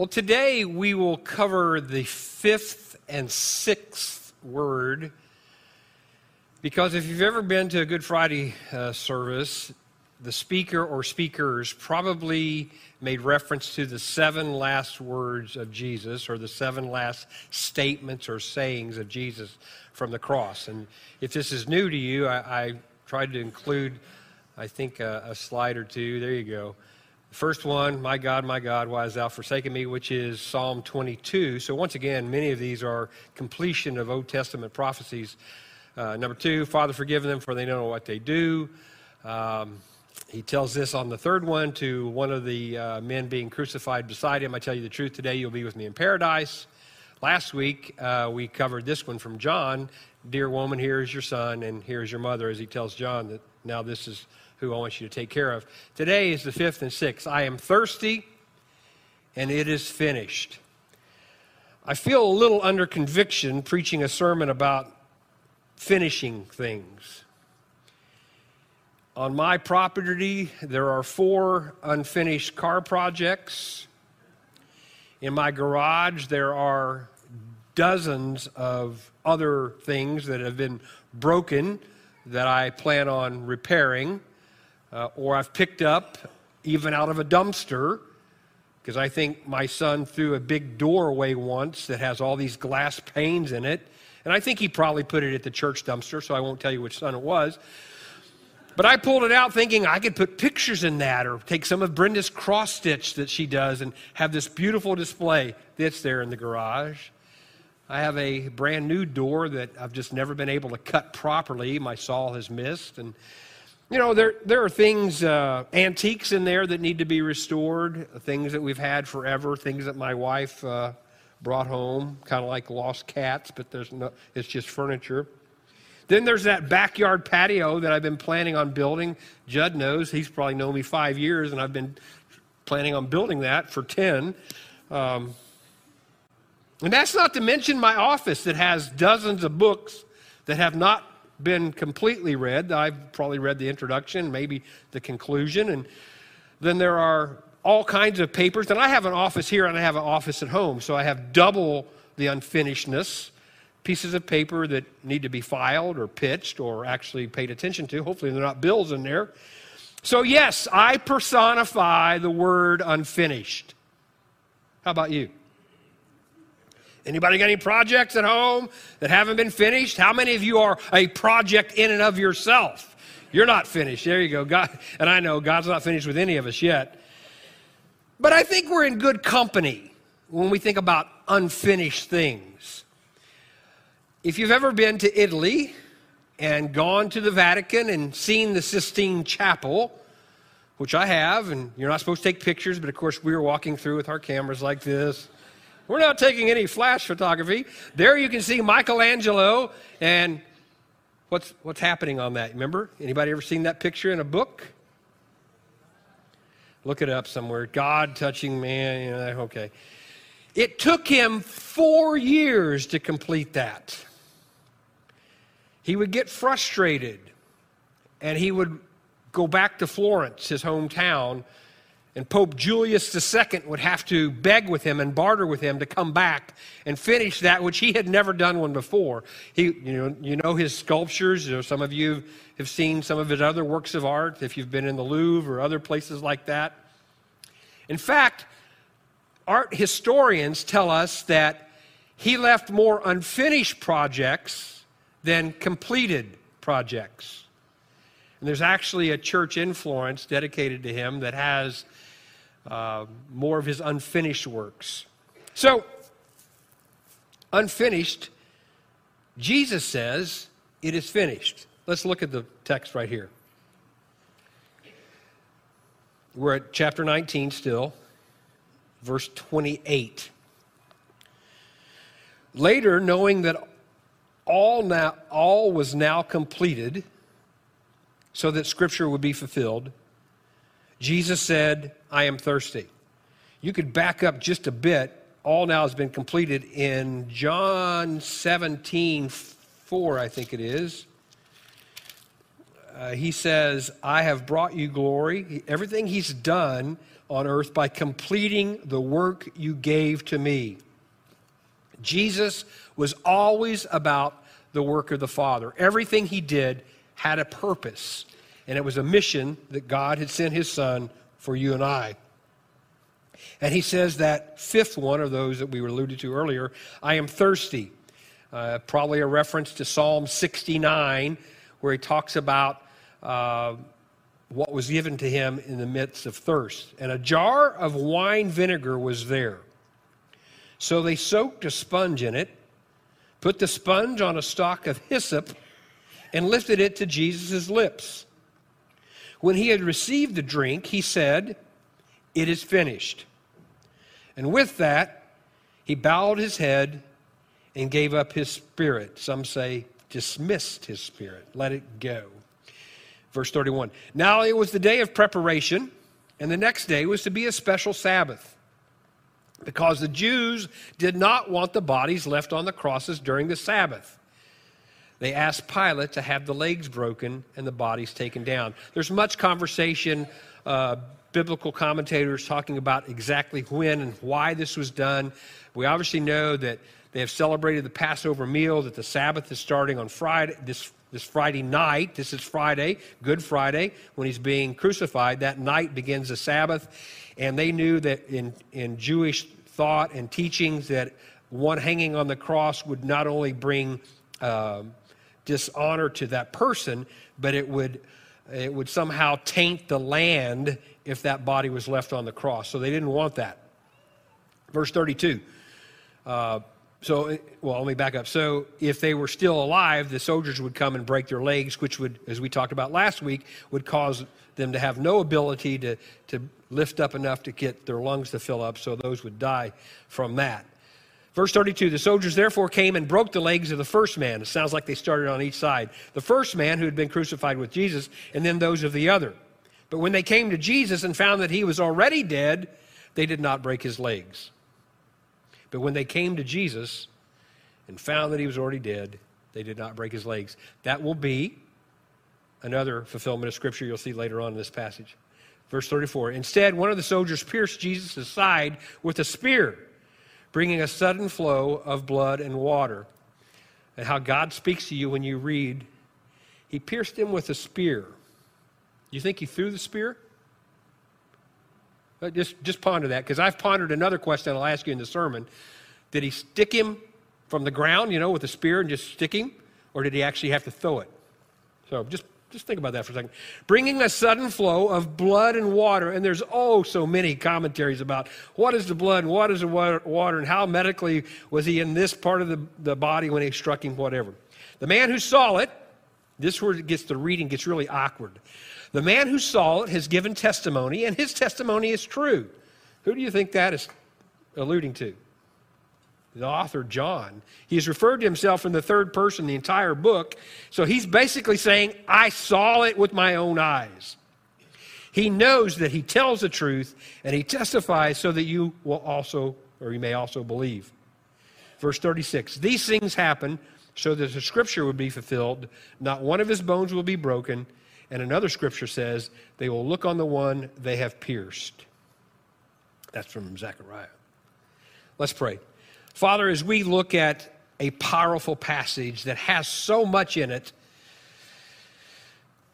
Well, today we will cover the fifth and sixth word, because if you've ever been to a Good Friday service, the speaker or speakers probably made reference to the seven last words of Jesus, or the seven last statements or sayings of Jesus from the cross. And if this is new to you, I tried to include, I think, a slide or two. There you go. The first one, my God, why hast thou forsaken me, which is Psalm 22. So once again, many of these are completion of Old Testament prophecies. Number two, Father, forgive them, for they don't know what they do. He tells this on the third one to one of the men being crucified beside him. I tell you the truth, today you'll be with me in paradise. Last week, we covered this one from John. Dear woman, here is your son, and here is your mother, as he tells John that now this is who I want you to take care of. Today is the fifth and sixth. I am thirsty, and it is finished. I feel a little under conviction preaching a sermon about finishing things. On my property, there are four unfinished car projects. In my garage, there are dozens of other things that have been broken that I plan on repairing, or I've picked up even out of a dumpster, because I think my son threw a big doorway once that has all these glass panes in it, and I think he probably put it at the church dumpster, so I won't tell you which son it was. But I pulled it out thinking I could put pictures in that, or take some of Brenda's cross stitch that she does and have this beautiful display that's there in the garage. I have a brand new door that I've just never been able to cut properly. My saw has missed. And, you know, there are things, antiques in there that need to be restored, things that we've had forever, things that my wife brought home, kind of like lost cats, but it's just furniture. Then there's that backyard patio that I've been planning on building. Judd knows. He's probably known me 5 years, and I've been planning on building that for 10. And that's not to mention my office that has dozens of books that have not been completely read. I've probably read the introduction, maybe the conclusion. And then there are all kinds of papers. And I have an office here, and I have an office at home, so I have double the unfinishedness. Pieces of paper that need to be filed or pitched or actually paid attention to. Hopefully they're not bills in there. So yes, I personify the word unfinished. How about you? Anybody got any projects at home that haven't been finished? How many of you are a project in and of yourself? You're not finished. There you go. God, and I know God's not finished with any of us yet. But I think we're in good company when we think about unfinished things. If you've ever been to Italy and gone to the Vatican and seen the Sistine Chapel, which I have, and you're not supposed to take pictures, but of course we were walking through with our cameras like this. We're not taking any flash photography. There you can see Michelangelo and what's happening on that, remember? Anybody ever seen that picture in a book? Look it up somewhere. God touching man, you know, okay. It took him 4 years to complete that. He would get frustrated, and he would go back to Florence, his hometown, and Pope Julius II would have to beg with him and barter with him to come back and finish that, which he had never done one before. You know his sculptures. You know, some of you have seen some of his other works of art, if you've been in the Louvre or other places like that. In fact, art historians tell us that he left more unfinished projects than completed projects. And there's actually a church in Florence dedicated to him that has more of his unfinished works. So, unfinished, Jesus says, it is finished. Let's look at the text right here. We're at chapter 19 still. Verse 28. Later, knowing that all was now completed, so that Scripture would be fulfilled, Jesus said, I am thirsty. You could back up just a bit. All now has been completed in John 17:4, I think it is. He says, I have brought you glory. Everything he's done on earth by completing the work you gave to me. Jesus was always about the work of the Father. Everything he did had a purpose, and it was a mission that God had sent his Son for you and I. And he says that fifth one of those that we were alluded to earlier, I am thirsty. Probably a reference to Psalm 69, where he talks about what was given to him in the midst of thirst. And a jar of wine vinegar was there. So they soaked a sponge in it, put the sponge on a stalk of hyssop, and lifted it to Jesus' lips. When he had received the drink, he said, "It is finished." And with that, he bowed his head and gave up his spirit. Some say dismissed his spirit. Let it go. Verse 31. Now it was the day of preparation, and the next day was to be a special Sabbath, because the Jews did not want the bodies left on the crosses during the Sabbath. They asked Pilate to have the legs broken and the bodies taken down. There's much conversation, biblical commentators talking about exactly when and why this was done. We obviously know that they have celebrated the Passover meal, that the Sabbath is starting on Friday, this Friday night. This is Friday, Good Friday, when he's being crucified. That night begins the Sabbath. And they knew that in Jewish thought and teachings that one hanging on the cross would not only bring dishonor to that person, but it would somehow taint the land if that body was left on the cross. So they didn't want that. Verse 32. Let me back up. So if they were still alive, the soldiers would come and break their legs, which would, as we talked about last week, would cause them to have no ability to lift up enough to get their lungs to fill up, so those would die from that. Verse 32, the soldiers therefore came and broke the legs of the first man. It sounds like they started on each side. The first man who had been crucified with Jesus, and then those of the other. But when they came to Jesus and found that he was already dead, they did not break his legs. But when they came to Jesus and found that he was already dead, they did not break his legs. That will be another fulfillment of Scripture you'll see later on in this passage. Verse 34, instead, one of the soldiers pierced Jesus' side with a spear, bringing a sudden flow of blood and water. And how God speaks to you when you read, he pierced him with a spear. You think he threw the spear? Just ponder that, because I've pondered another question I'll ask you in the sermon. Did he stick him from the ground, with a spear and just stick him? Or did he actually have to throw it? So just think about that for a second. Bringing a sudden flow of blood and water, and there's so many commentaries about what is the blood and what is the water and how medically was he in this part of the body when he struck him, whatever. The man who saw it, this word gets the reading gets really awkward. The man who saw it has given testimony, and his testimony is true. Who do you think that is alluding to? The author, John. He's referred to himself in the third person the entire book. So he's basically saying, I saw it with my own eyes. He knows that he tells the truth, and he testifies so that you may also believe. Verse 36, these things happen so that the Scripture would be fulfilled. Not one of his bones will be broken. And another Scripture says, they will look on the one they have pierced. That's from Zechariah. Let's pray. Father, as we look at a powerful passage that has so much in it,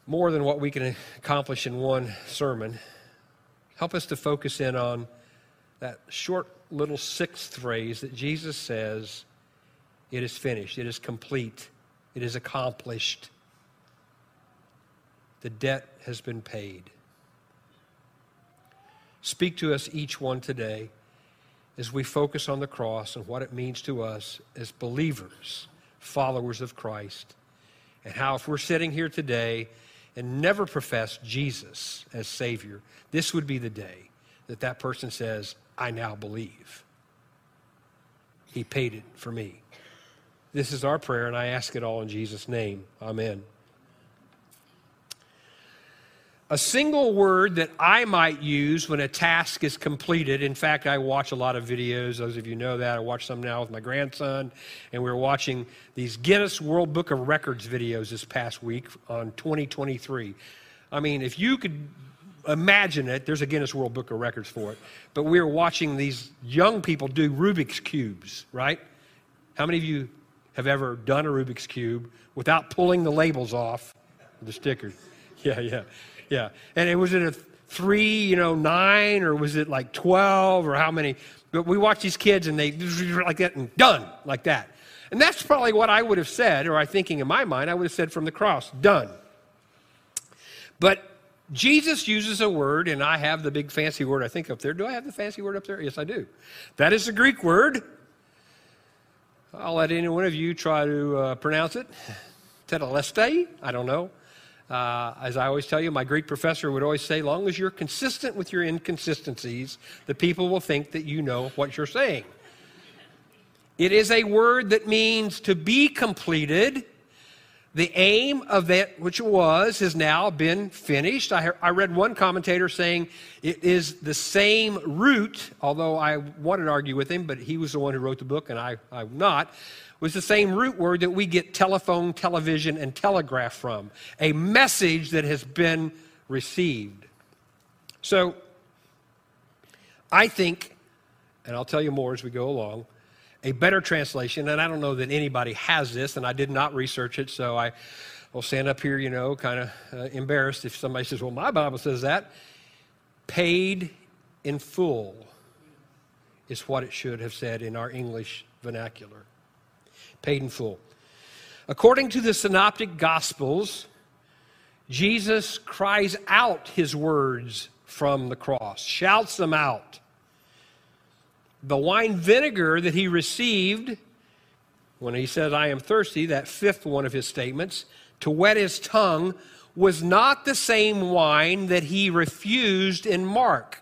more than what we can accomplish in one sermon, help us to focus in on that short little sixth phrase that Jesus says, it is finished, it is complete, it is accomplished. The debt has been paid. Speak to us each one today, as we focus on the cross and what it means to us as believers, followers of Christ, and how if we're sitting here today and never profess Jesus as Savior, this would be the day that person says, I now believe. He paid it for me. This is our prayer, and I ask it all in Jesus' name. Amen. a single word that I might use when a task is completed. In fact, I watch a lot of videos. Those of you know that. I watch some now with my grandson, and we were watching these Guinness World Book of Records videos this past week on 2023. I mean, if you could imagine it, there's a Guinness World Book of Records for it. But we were watching these young people do Rubik's Cubes, right? How many of you have ever done a Rubik's Cube without pulling the labels off the stickers? Yeah. And it was in a 3, 9, or was it like 12, or how many? But we watch these kids and they like that and done like that. And that's probably what I would have said, or I thinking in my mind, I would have said from the cross, done. But Jesus uses a word, and I have the big fancy word I think up there. Do I have the fancy word up there? Yes, I do. That is the Greek word. I'll let any one of you try to pronounce it. Tetelestai, I don't know. As I always tell you, my Greek professor would always say, long as you're consistent with your inconsistencies, the people will think that you know what you're saying. It is a word that means to be completed. The aim of that which was has now been finished. I read one commentator saying it is the same root, although I wanted to argue with him, but he was the one who wrote the book and I'm not. Was the same root word that we get telephone, television, and telegraph from, a message that has been received. So I think, and I'll tell you more as we go along, a better translation, and I don't know that anybody has this, and I did not research it, so I will stand up here, kind of embarrassed if somebody says, well, my Bible says that. Paid in full is what it should have said in our English vernacular. Paid in full. According to the Synoptic Gospels, Jesus cries out his words from the cross, shouts them out. The wine vinegar that he received when he said, I am thirsty, that fifth one of his statements, to wet his tongue, was not the same wine that he refused in Mark.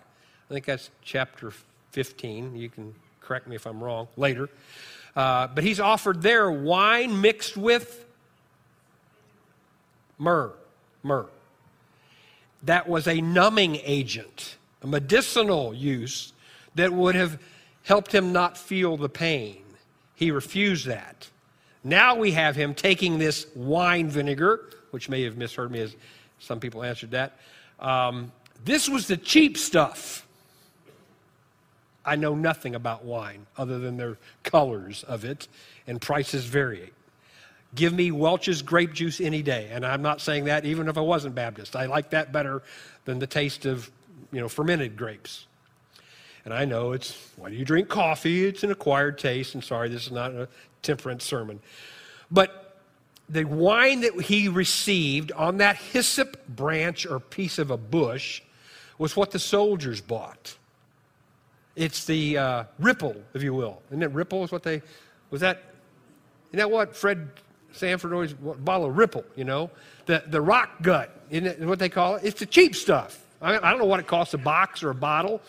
I think that's chapter 15. You can correct me if I'm wrong later. But he's offered there wine mixed with myrrh. That was a numbing agent, a medicinal use that would have helped him not feel the pain. He refused that. Now we have him taking this wine vinegar, which may have misheard me as some people answered that. This was the cheap stuff. I know nothing about wine other than their colors of it, and prices vary. Give me Welch's grape juice any day, and I'm not saying that even if I wasn't Baptist. I like that better than the taste of, fermented grapes. And I know why do you drink coffee? It's an acquired taste, and sorry, this is not a temperance sermon. But the wine that he received on that hyssop branch or piece of a bush was what the soldiers bought. It's the ripple, if you will. Isn't it ripple is what they, was that, isn't that what Fred Sanford always, bottle of ripple, The rock gut, isn't it what they call it? It's the cheap stuff. I don't know what it costs, a box or a bottle.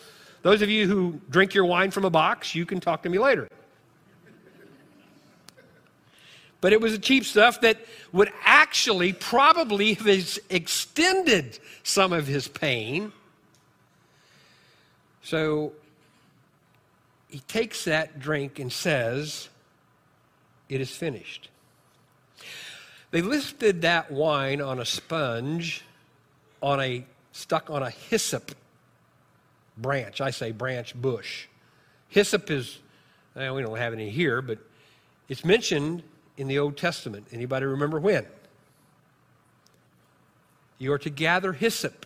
Those of you who drink your wine from a box, you can talk to me later. But it was the cheap stuff that would actually probably have extended some of his pain. So he takes that drink and says, it is finished. They lifted that wine on a sponge stuck on a hyssop branch. I say branch, bush. Hyssop is, we don't have any here, but it's mentioned in the Old Testament. Anybody remember when? You are to gather hyssop,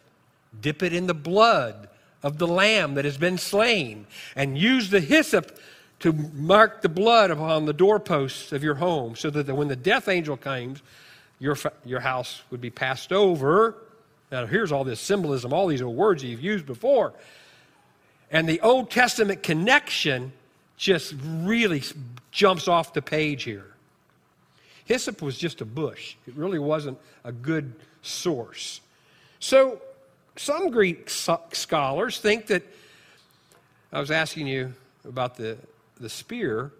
dip it in the blood of the lamb that has been slain, and use the hyssop to mark the blood upon the doorposts of your home, so that when the death angel comes, your house would be passed over. Now here's all this symbolism, all these old words you've used before. And the Old Testament connection just really jumps off the page here. Hyssop was just a bush. It really wasn't a good source. So some Greek scholars think that, I was asking you about the spear,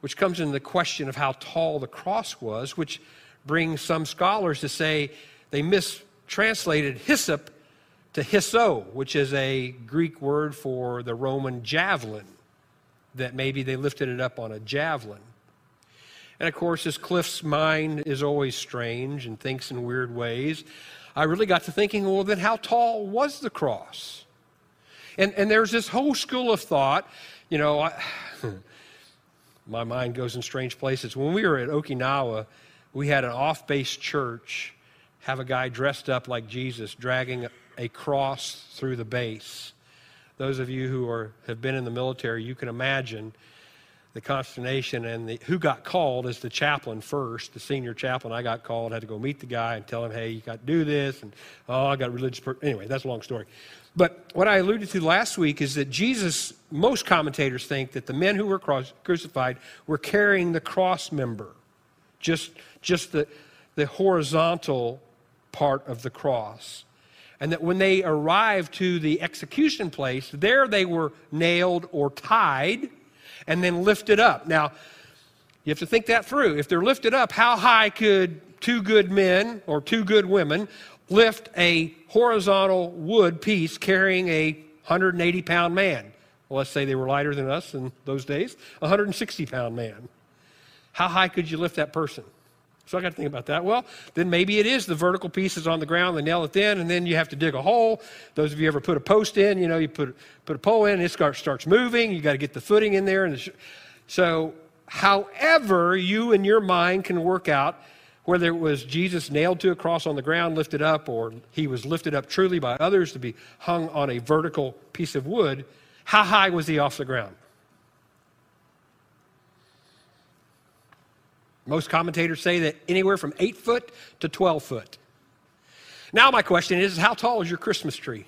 which comes into the question of how tall the cross was, which brings some scholars to say they mistranslated hyssop to hisso, which is a Greek word for the Roman javelin, that maybe they lifted it up on a javelin. And of course, as Cliff's mind is always strange and thinks in weird ways, I really got to thinking, well, then how tall was the cross? And there's this whole school of thought, you know, my mind goes in strange places. When we were at Okinawa, we had an off-base church have a guy dressed up like Jesus dragging a cross through the base. Those of you who have been in the military, you can imagine the consternation and who got called as the chaplain first, the senior chaplain. I got called, had to go meet the guy and tell him, hey, you got to do this, and I got religious. Anyway, that's a long story. But what I alluded to last week is that Jesus, most commentators think that the men who were crucified were carrying the cross member, just the horizontal part of the cross. And that when they arrived to the execution place, there they were nailed or tied and then lifted up. Now, you have to think that through. If they're lifted up, how high could two good men or two good women lift a horizontal wood piece carrying a 180-pound man? Well, let's say they were lighter than us in those days, a 160-pound man. How high could you lift that person? So I got to think about that. Well, then maybe it is the vertical piece is on the ground, they nail it in, and then you have to dig a hole. Those of you ever put a post in, you know, you put a pole in, and it starts moving. You got to get the footing in there. So however you in your mind can work out whether it was Jesus nailed to a cross on the ground, lifted up, or he was lifted up truly by others to be hung on a vertical piece of wood, how high was he off the ground? Most commentators say that anywhere from 8 foot to 12 foot. Now my question is, how tall is your Christmas tree?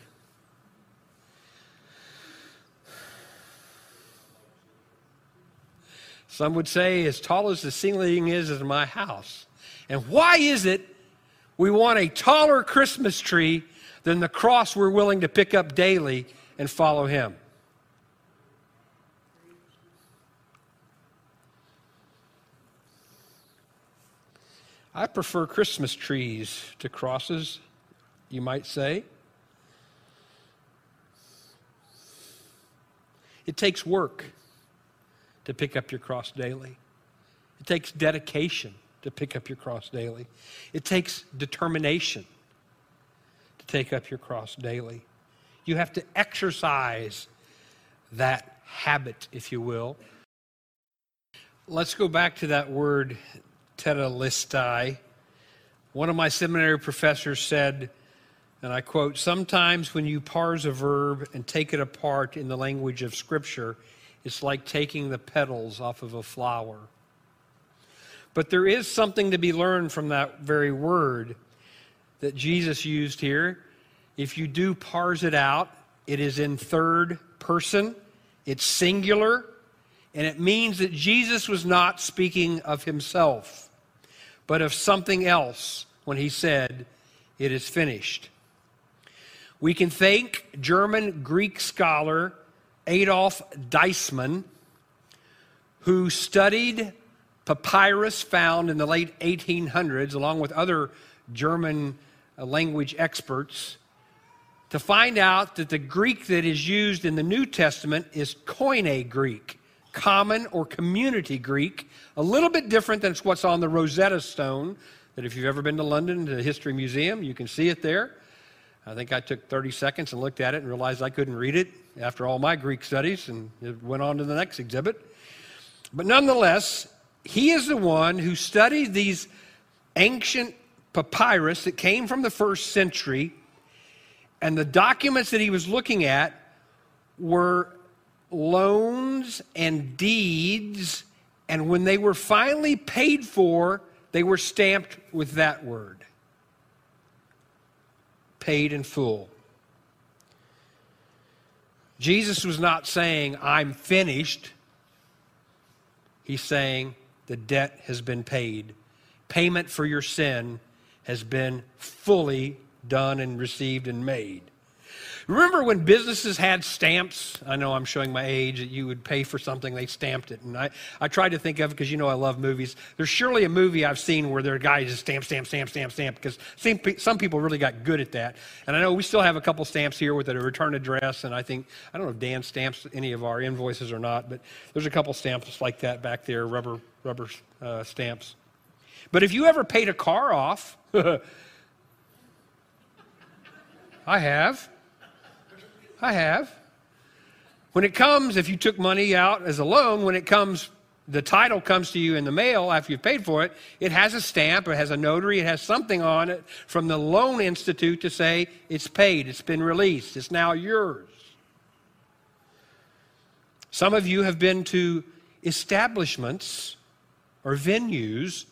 Some would say as tall as the ceiling is in my house. And why is it we want a taller Christmas tree than the cross we're willing to pick up daily and follow him? I prefer Christmas trees to crosses, you might say. It takes work to pick up your cross daily. It takes dedication to pick up your cross daily. It takes determination to take up your cross daily. You have to exercise that habit, if you will. Let's go back to that word, Tetelestai. One of my seminary professors said, and I quote, "Sometimes when you parse a verb and take it apart in the language of Scripture, it's like taking the petals off of a flower." But there is something to be learned from that very word that Jesus used here. If you do parse it out, it is in third person, it's singular, and it means that Jesus was not speaking of himself, but of something else when he said, "It is finished." We can thank German Greek scholar Adolf Deismann, who studied papyrus found in the late 1800s, along with other German language experts, to find out that the Greek that is used in the New Testament is Koine Greek, common or community Greek, a little bit different than what's on the Rosetta Stone, that if you've ever been to London, to the History Museum, you can see it there. I think I took 30 seconds and looked at it and realized I couldn't read it after all my Greek studies, and it went on to the next exhibit. But nonetheless, he is the one who studied these ancient papyrus that came from the first century, and the documents that he was looking at were loans and deeds, and when they were finally paid for, they were stamped with that word, paid in full. Jesus was not saying, "I'm finished." He's saying, "The debt has been paid." Payment for your sin has been fully done and received and made. Remember when businesses had stamps? I know I'm showing my age, that you would pay for something, they stamped it. And I tried to think of it because you know I love movies. There's surely a movie I've seen where there are guys just stamp, because some people really got good at that. And I know we still have a couple stamps here with a return address, and I think, I don't know if Dan stamps any of our invoices or not, but there's a couple stamps like that back there, rubber stamps. But if you ever paid a car off, I have. When it comes, if you took money out as a loan, when it comes, the title comes to you in the mail after you've paid for it, it has a stamp, it has a notary, it has something on it from the loan institute to say it's paid, it's been released, it's now yours. Some of you have been to establishments or venues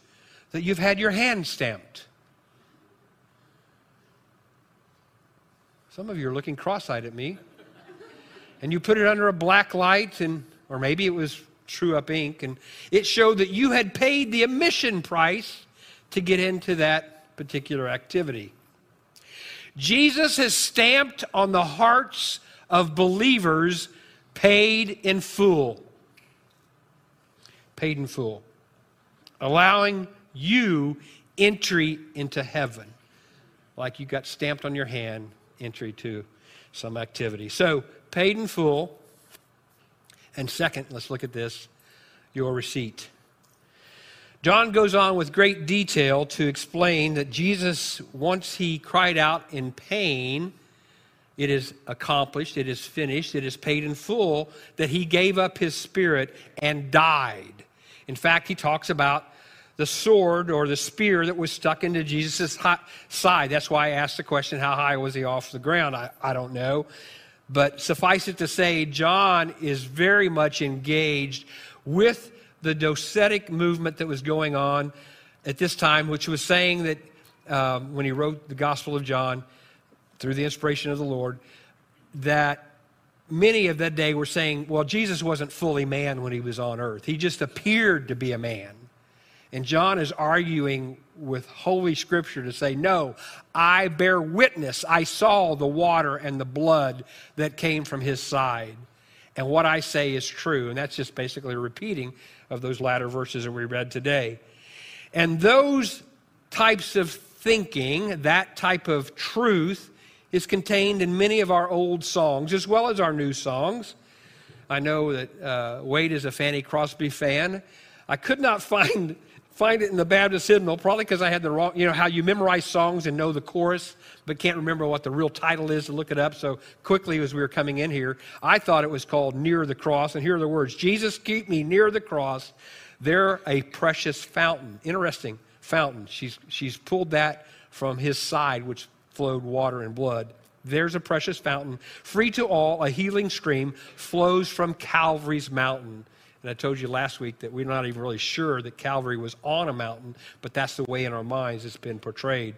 that you've had your hand stamped. Some of you are looking cross-eyed at me. And you put it under a black light, and or maybe it was True Up ink, and it showed that you had paid the admission price to get into that particular activity. Jesus has stamped on the hearts of believers, paid in full. Paid in full. Allowing you entry into heaven. Like you got stamped on your hand, entry to some activity. So, paid in full. And second, let's look at this, your receipt. John goes on with great detail to explain that Jesus, once he cried out in pain, it is accomplished, it is finished, it is paid in full, that he gave up his spirit and died. In fact, he talks about the sword or the spear that was stuck into Jesus' side. That's why I asked the question, how high was he off the ground? I don't know. But suffice it to say, John is very much engaged with the docetic movement that was going on at this time, which was saying that when he wrote the Gospel of John through the inspiration of the Lord, that many of that day were saying, well, Jesus wasn't fully man when he was on earth. He just appeared to be a man. And John is arguing with Holy Scripture to say, no, I bear witness. I saw the water and the blood that came from his side. And what I say is true. And that's just basically a repeating of those latter verses that we read today. And those types of thinking, that type of truth, is contained in many of our old songs as well as our new songs. I know that Wade is a Fanny Crosby fan. I could not find it in the Baptist hymnal, probably because I had the wrong, you know, how you memorize songs and know the chorus, but can't remember what the real title is to look it up. So quickly as we were coming in here, I thought it was called Near the Cross. And here are the words, Jesus, keep me near the cross. They're a precious fountain. Interesting fountain. She's pulled that from his side, which flowed water and blood. There's a precious fountain, free to all, a healing stream flows from Calvary's mountain. And I told you last week that we're not even really sure that Calvary was on a mountain, but that's the way in our minds it's been portrayed.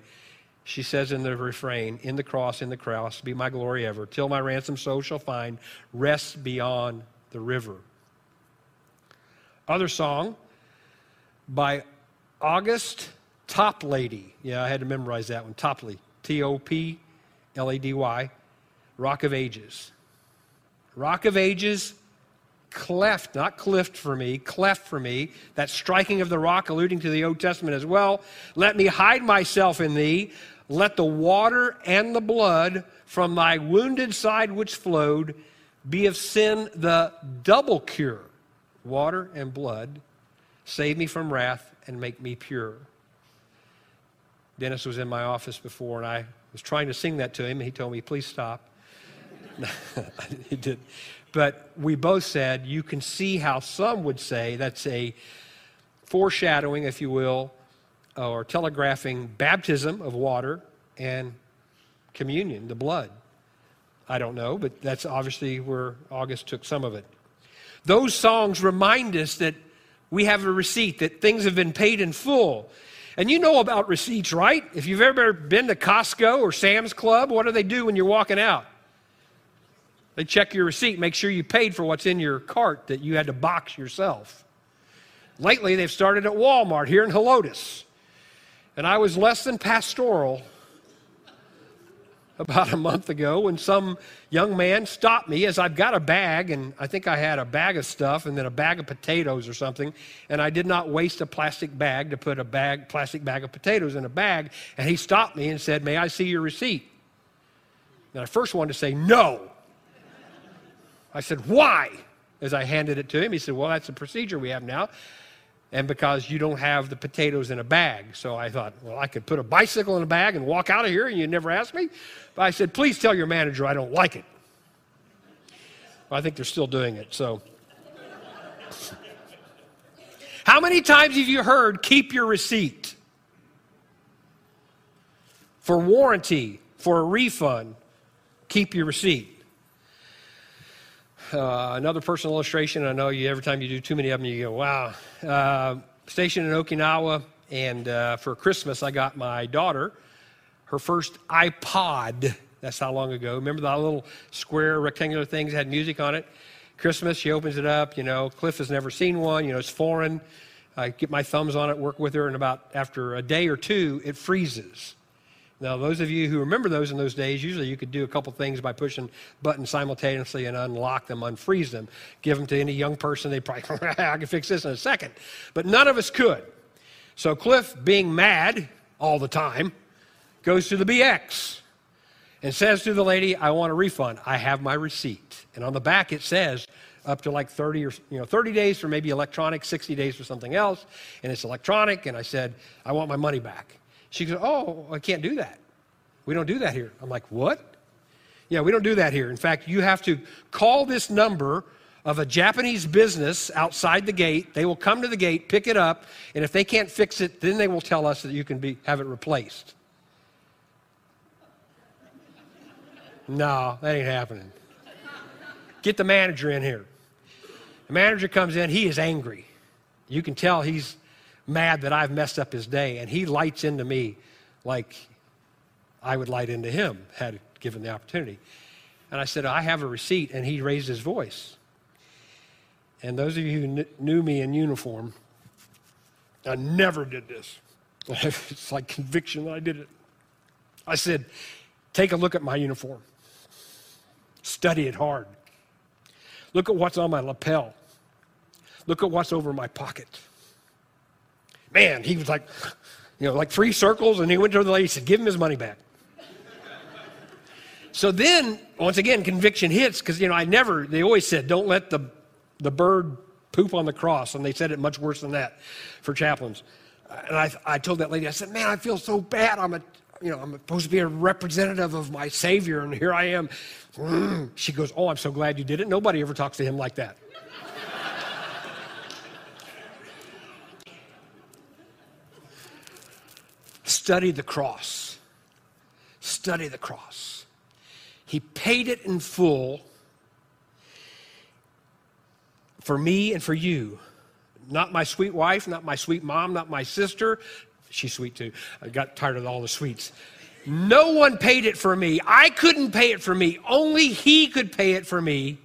She says in the refrain, in the cross, be my glory ever, till my ransom soul shall find rest beyond the river. Other song by August Toplady. Yeah, I had to memorize that one. Toplady, Toplady, Rock of Ages. Rock of Ages. Cleft, not clift for me, cleft for me, that striking of the rock alluding to the Old Testament as well. Let me hide myself in thee. Let the water and the blood from thy wounded side which flowed be of sin the double cure. Water and blood, save me from wrath and make me pure. Dennis was in my office before and I was trying to sing that to him and he told me, please stop. He did. But we both said, you can see how some would say that's a foreshadowing, if you will, or telegraphing baptism of water and communion, the blood. I don't know, but that's obviously where August took some of it. Those songs remind us that we have a receipt, that things have been paid in full. And you know about receipts, right? If you've ever been to Costco or Sam's Club, what do they do when you're walking out? They check your receipt, make sure you paid for what's in your cart that you had to box yourself. Lately, they've started at Walmart here in Helotes. And I was less than pastoral about a month ago when some young man stopped me as I've got a bag, and I think I had a bag of stuff and then a bag of potatoes or something, and I did not waste a plastic bag to put a plastic bag of potatoes in a bag, and he stopped me and said, "May I see your receipt?" And I first wanted to say no. I said, "Why?" As I handed it to him, he said, "Well, that's the procedure we have now. And because you don't have the potatoes in a bag." So I thought, well, I could put a bicycle in a bag and walk out of here and you'd never ask me. But I said, "Please tell your manager I don't like it." Well, I think they're still doing it, so. How many times have you heard, "Keep your receipt"? For warranty, for a refund, keep your receipt. Another personal illustration, I know you, every time you do too many of them, you go, wow. Stationed in Okinawa, and for Christmas, I got my daughter her first iPod. That's how long ago. Remember that little square rectangular things that had music on it? Christmas, she opens it up, you know, Cliff has never seen one, you know, it's foreign. I get my thumbs on it, work with her, and about after a day or two, it freezes. Now, those of you who remember those in those days, usually you could do a couple things by pushing buttons simultaneously and unlock them, unfreeze them. Give them to any young person, they probably, I can fix this in a second. But none of us could. So Cliff, being mad all the time, goes to the BX and says to the lady, "I want a refund. I have my receipt." And on the back it says up to like 30 days for maybe electronic, 60 days for something else, and it's electronic, and I said, "I want my money back." She goes, "Oh, I can't do that. We don't do that here." I'm like, "What?" "Yeah, we don't do that here. In fact, you have to call this number of a Japanese business outside the gate. They will come to the gate, pick it up, and if they can't fix it, then they will tell us that you can have it replaced." No, that ain't happening. Get the manager in here. The manager comes in. He is angry. You can tell he's mad that I've messed up his day, and he lights into me like I would light into him had given the opportunity. And I said, "I have a receipt," and he raised his voice. And those of you who knew me in uniform, I never did this. It's like conviction that I did it. I said, "Take a look at my uniform. Study it hard. Look at what's on my lapel. Look at what's over my pocket." Man, he was like, you know, like three circles, and he went to the lady and said, "Give him his money back." So then, once again, conviction hits, because, you know, they always said, don't let the bird poop on the cross, and they said it much worse than that for chaplains. And I told that lady, I said, "Man, I feel so bad. I'm supposed to be a representative of my Savior, and here I am." She goes, "Oh, I'm so glad you did it. Nobody ever talks to him like that." Study the cross. Study the cross. He paid it in full for me and for you. Not my sweet wife, not my sweet mom, not my sister. She's sweet too. I got tired of all the sweets. No one paid it for me. I couldn't pay it for me. Only he could pay it for me.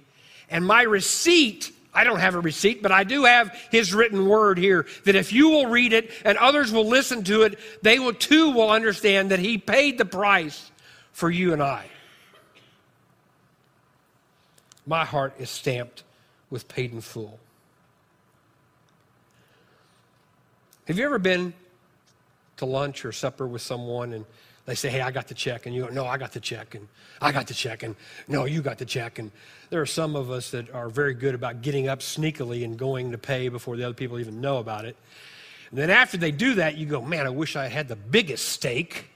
And my receipt, I don't have a receipt, but I do have his written word here, that if you will read it and others will listen to it, they will too will understand that he paid the price for you and I. My heart is stamped with paid in full. Have you ever been to lunch or supper with someone and they say, "Hey, I got the check," and you go, "No, I got the check," and "I got the check," and "No, you got the check." And there are some of us that are very good about getting up sneakily and going to pay before the other people even know about it. And then after they do that, you go, "Man, I wish I had the biggest steak.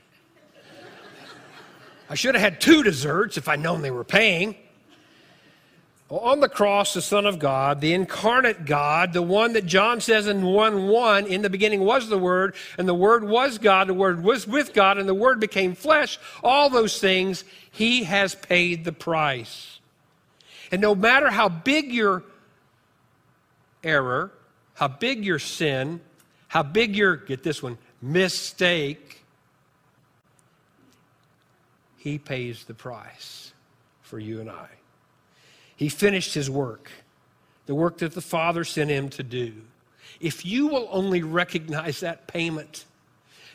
I should have had two desserts if I'd known they were paying." Well, on the cross, the Son of God, the incarnate God, the one that John says in 1:1, "In the beginning was the Word, and the Word was God, the Word was with God, and the Word became flesh," all those things, he has paid the price. And no matter how big your error, how big your sin, how big your, get this one, mistake, he pays the price for you and I. He finished his work, the work that the Father sent him to do. If you will only recognize that payment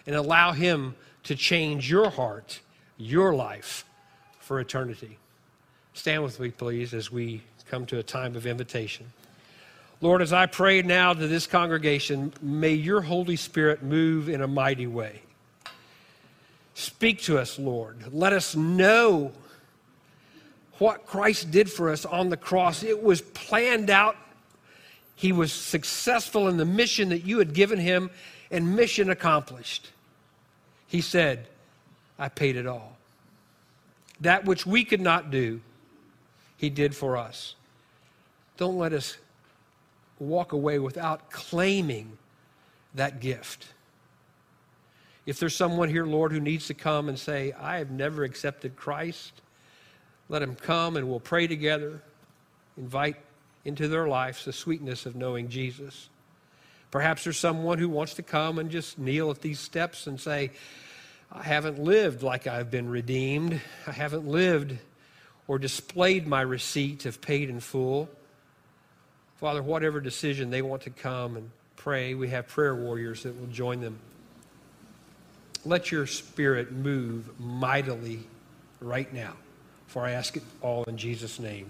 and allow him to change your heart, your life, for eternity. Stand with me, please, as we come to a time of invitation. Lord, as I pray now to this congregation, may your Holy Spirit move in a mighty way. Speak to us, Lord. Let us know what Christ did for us on the cross. It was planned out. He was successful in the mission that you had given him, and mission accomplished. He said, I paid it all. That which we could not do, he did for us. Don't let us walk away without claiming that gift. If there's someone here, Lord, who needs to come and say, I have never accepted Christ, let him come and we'll pray together, invite into their lives the sweetness of knowing Jesus. Perhaps there's someone who wants to come and just kneel at these steps and say, I haven't lived like I've been redeemed. I haven't lived or displayed my receipt of paid in full. Father, whatever decision they want to come and pray, we have prayer warriors that will join them. Let your Spirit move mightily right now, for I ask it all in Jesus' name.